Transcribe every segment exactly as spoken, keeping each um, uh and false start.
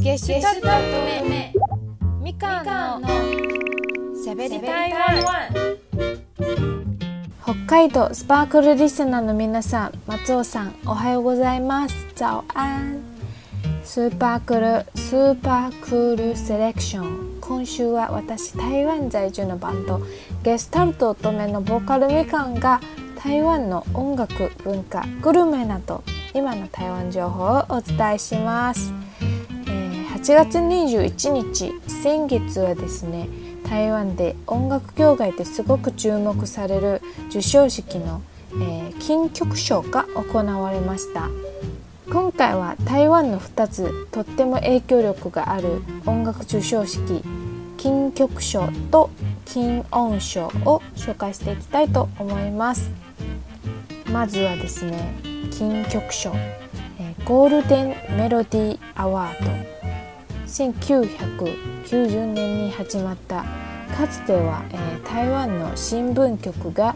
ゲシュタルトめみかんのしゃべり台湾。北海道スパークルリスナーの皆さん、松尾さん、おはようございます。早安。スパークルスーパークールセレクション。今週は私、台湾在住のバンドゲシュタルト乙女のボーカルみかんが台湾の音楽、文化、グルメなど今の台湾情報をお伝えします。はちがつにじゅういちにち、先月はですね、台湾で音楽業界ですごく注目される受賞式の、えー、金曲賞が行われました。今回は台湾のふたつとっても影響力がある音楽受賞式、金曲賞と金音賞を紹介していきたいと思います。まずはですね、金曲賞、えー、ゴールデンメロディーアワード、せんきゅうひゃくきゅうじゅうねんに始まった、かつては、えー、台湾の新聞局が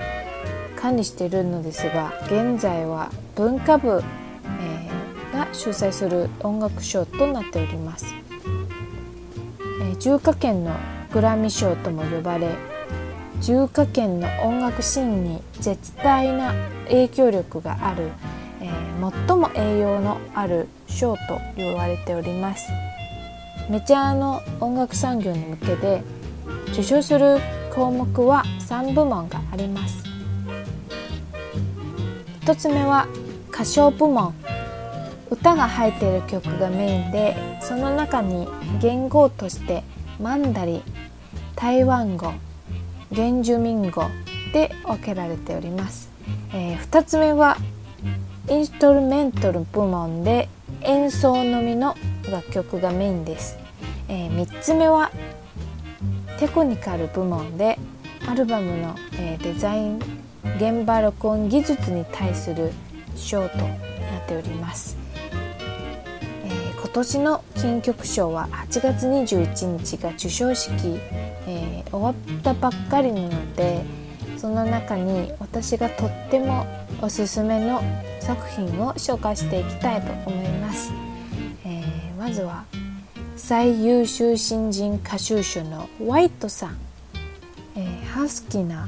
管理しているのですが、現在は文化部、えー、が主催する音楽賞となっております。えー、重火県のグラミー賞とも呼ばれ、重火県の音楽シーンに絶大な影響力がある、えー、最も栄養のある賞と言われております。メジャーの音楽産業に向けて受賞する項目はさんぶもんがあります。ひとつめは歌唱部門、歌が入っている曲がメインで、その中に言語としてマンダリン、台湾語、原住民語で分けられております。えー、ふたつめはインストルメンタル部門で、演奏のみの楽曲がメインです。えー、みっつめはテクニカル部門で、アルバムの、えー、デザイン、現場録音技術に対する賞となっております。えー、今年の金曲賞ははちがつにじゅういちにちが受賞式、えー、終わったばっかりなので、その中に私がとってもおすすめの作品を紹介していきたいと思います。えー、まずは最優秀新人歌手賞のホワイトさん。えー、ハスキーな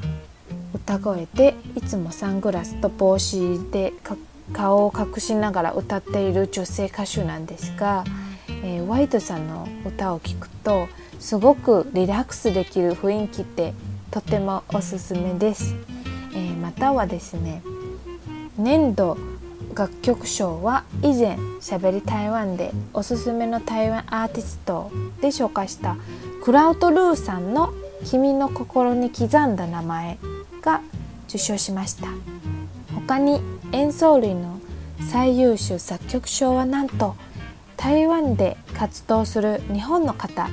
歌声で、いつもサングラスと帽子で顔を隠しながら歌っている女性歌手なんですが、えー、ホワイトさんの歌を聴くとすごくリラックスできる雰囲気で、とてもおすすめです。えー、またはですね、年度楽曲賞は以前しゃべり台湾でおすすめの台湾アーティストで紹介したクラウトルーさんの君の心に刻んだ名前が受賞しました。他に演奏類の最優秀作曲賞は、なんと台湾で活動する日本の方、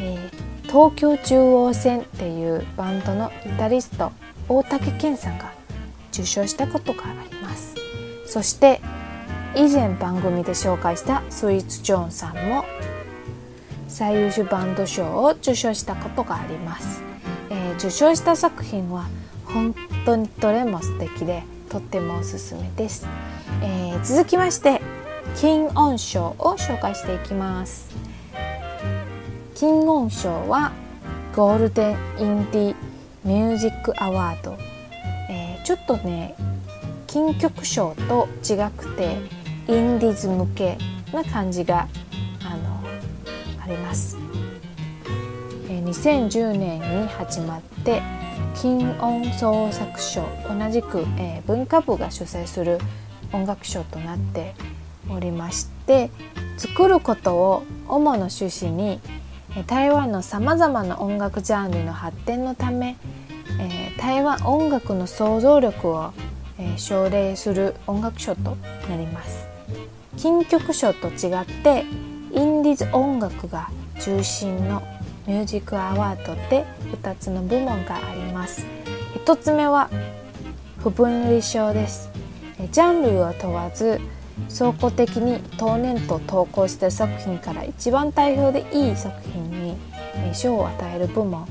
えー東京中央線っていうバンドのギタリスト、大竹健さんが受賞したことがあります。そして以前番組で紹介したスイーツジョーンさんも最優秀バンド賞を受賞したことがあります。えー、受賞した作品は本当にどれも素敵で、とってもおすすめです。えー、続きまして金音賞を紹介していきます。金音賞はゴールデンインディミュージックアワード。えー、ちょっとね、金曲賞と違くてインディーズ向けな感じが あの、あります。えー、にせんじゅうねんに始まって金音創作賞、同じく、えー、文化部が主催する音楽賞となっておりまして、作ることを主な趣旨に台湾のさまざまな音楽ジャンルの発展のため、えー、台湾音楽の想像力を、えー、奨励する音楽賞となります。金曲賞と違ってインディーズ音楽が中心のミュージックアワードでふたつの部門があります。ひとつめは不分類賞です。ジャンルを問わず総合的に当年度投稿した作品から一番代表でいい作品に賞を与える部門。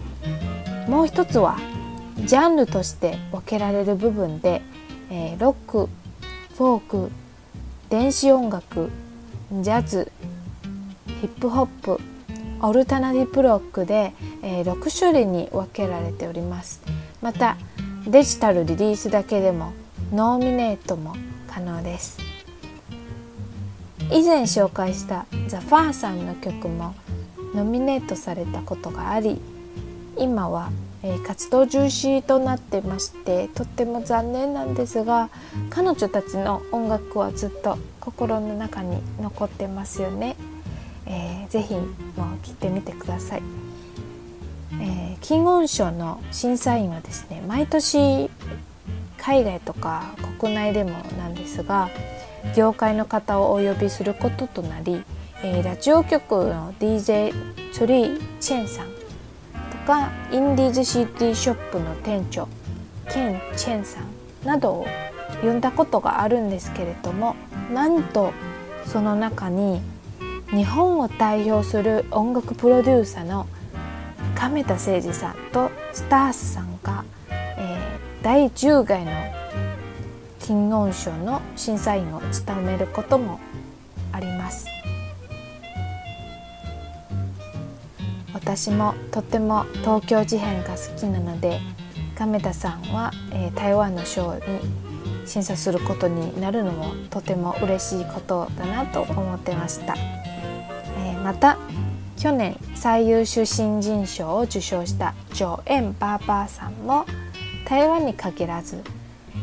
もう一つはジャンルとして分けられる部分で、ロック、フォーク、電子音楽、ジャズ、ヒップホップ、オルタナティブロックで、えー、ろくしゅるいに分けられております。またデジタルリリースだけでもノーミネートも可能です。以前紹介したザ・ファーさんの曲もノミネートされたことがあり、今は、えー、活動中止となってまして、とっても残念なんですが、彼女たちの音楽はずっと心の中に残ってますよね。えー、ぜひもう聴いてみてください。えー、金音賞の審査員はですね、毎年海外とか国内でもなんですが、業界の方をお呼びすることとなり、えー、ラジオ局の ディージェー チョリー・チェンさんとか、インディーズ シーティー ショップの店長ケン・チェンさんなどを呼んだことがあるんですけれども、なんとその中に日本を代表する音楽プロデューサーの亀田誠治さんとスタースさんが、えー、だいじゅうかいの金音賞の審査員を務めることもあります。私もとても東京事変が好きなので、亀田さんは、えー、台湾の賞に審査することになるのもとても嬉しいことだなと思ってました。えー、また去年最優秀新人賞を受賞したジョエン・バーバーさんも台湾に限らず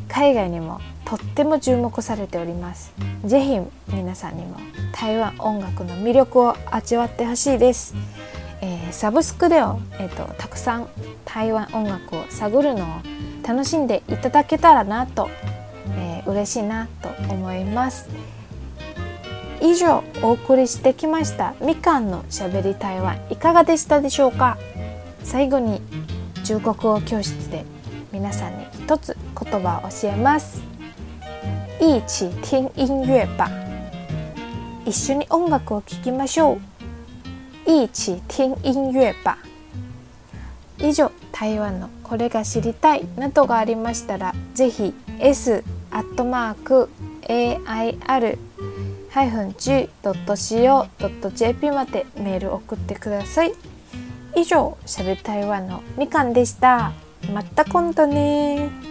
海外にもとっても注目されております。ぜひ皆さんにも台湾音楽の魅力を味わってほしいです。えー、サブスクでは、えー、とたくさん台湾音楽を探るのを楽しんでいただけたらなと、えー、嬉しいなと思います。以上お送りしてきましたみかんのしゃべり台湾、いかがでしたでしょうか。最後に中国語教室で皆さんに一つ言葉を教えます。一起听音乐吧。一緒に音楽を聴きましょう。一起听音乐吧。以上、台湾のこれが知りたいなどがありましたら、ぜひ エス アットマーク エーアイアール ハイフン ジー ドット シーオー ドット ジェーピー までメールを送ってください。以上、しゃべり台湾のみかんでした。また今度ね。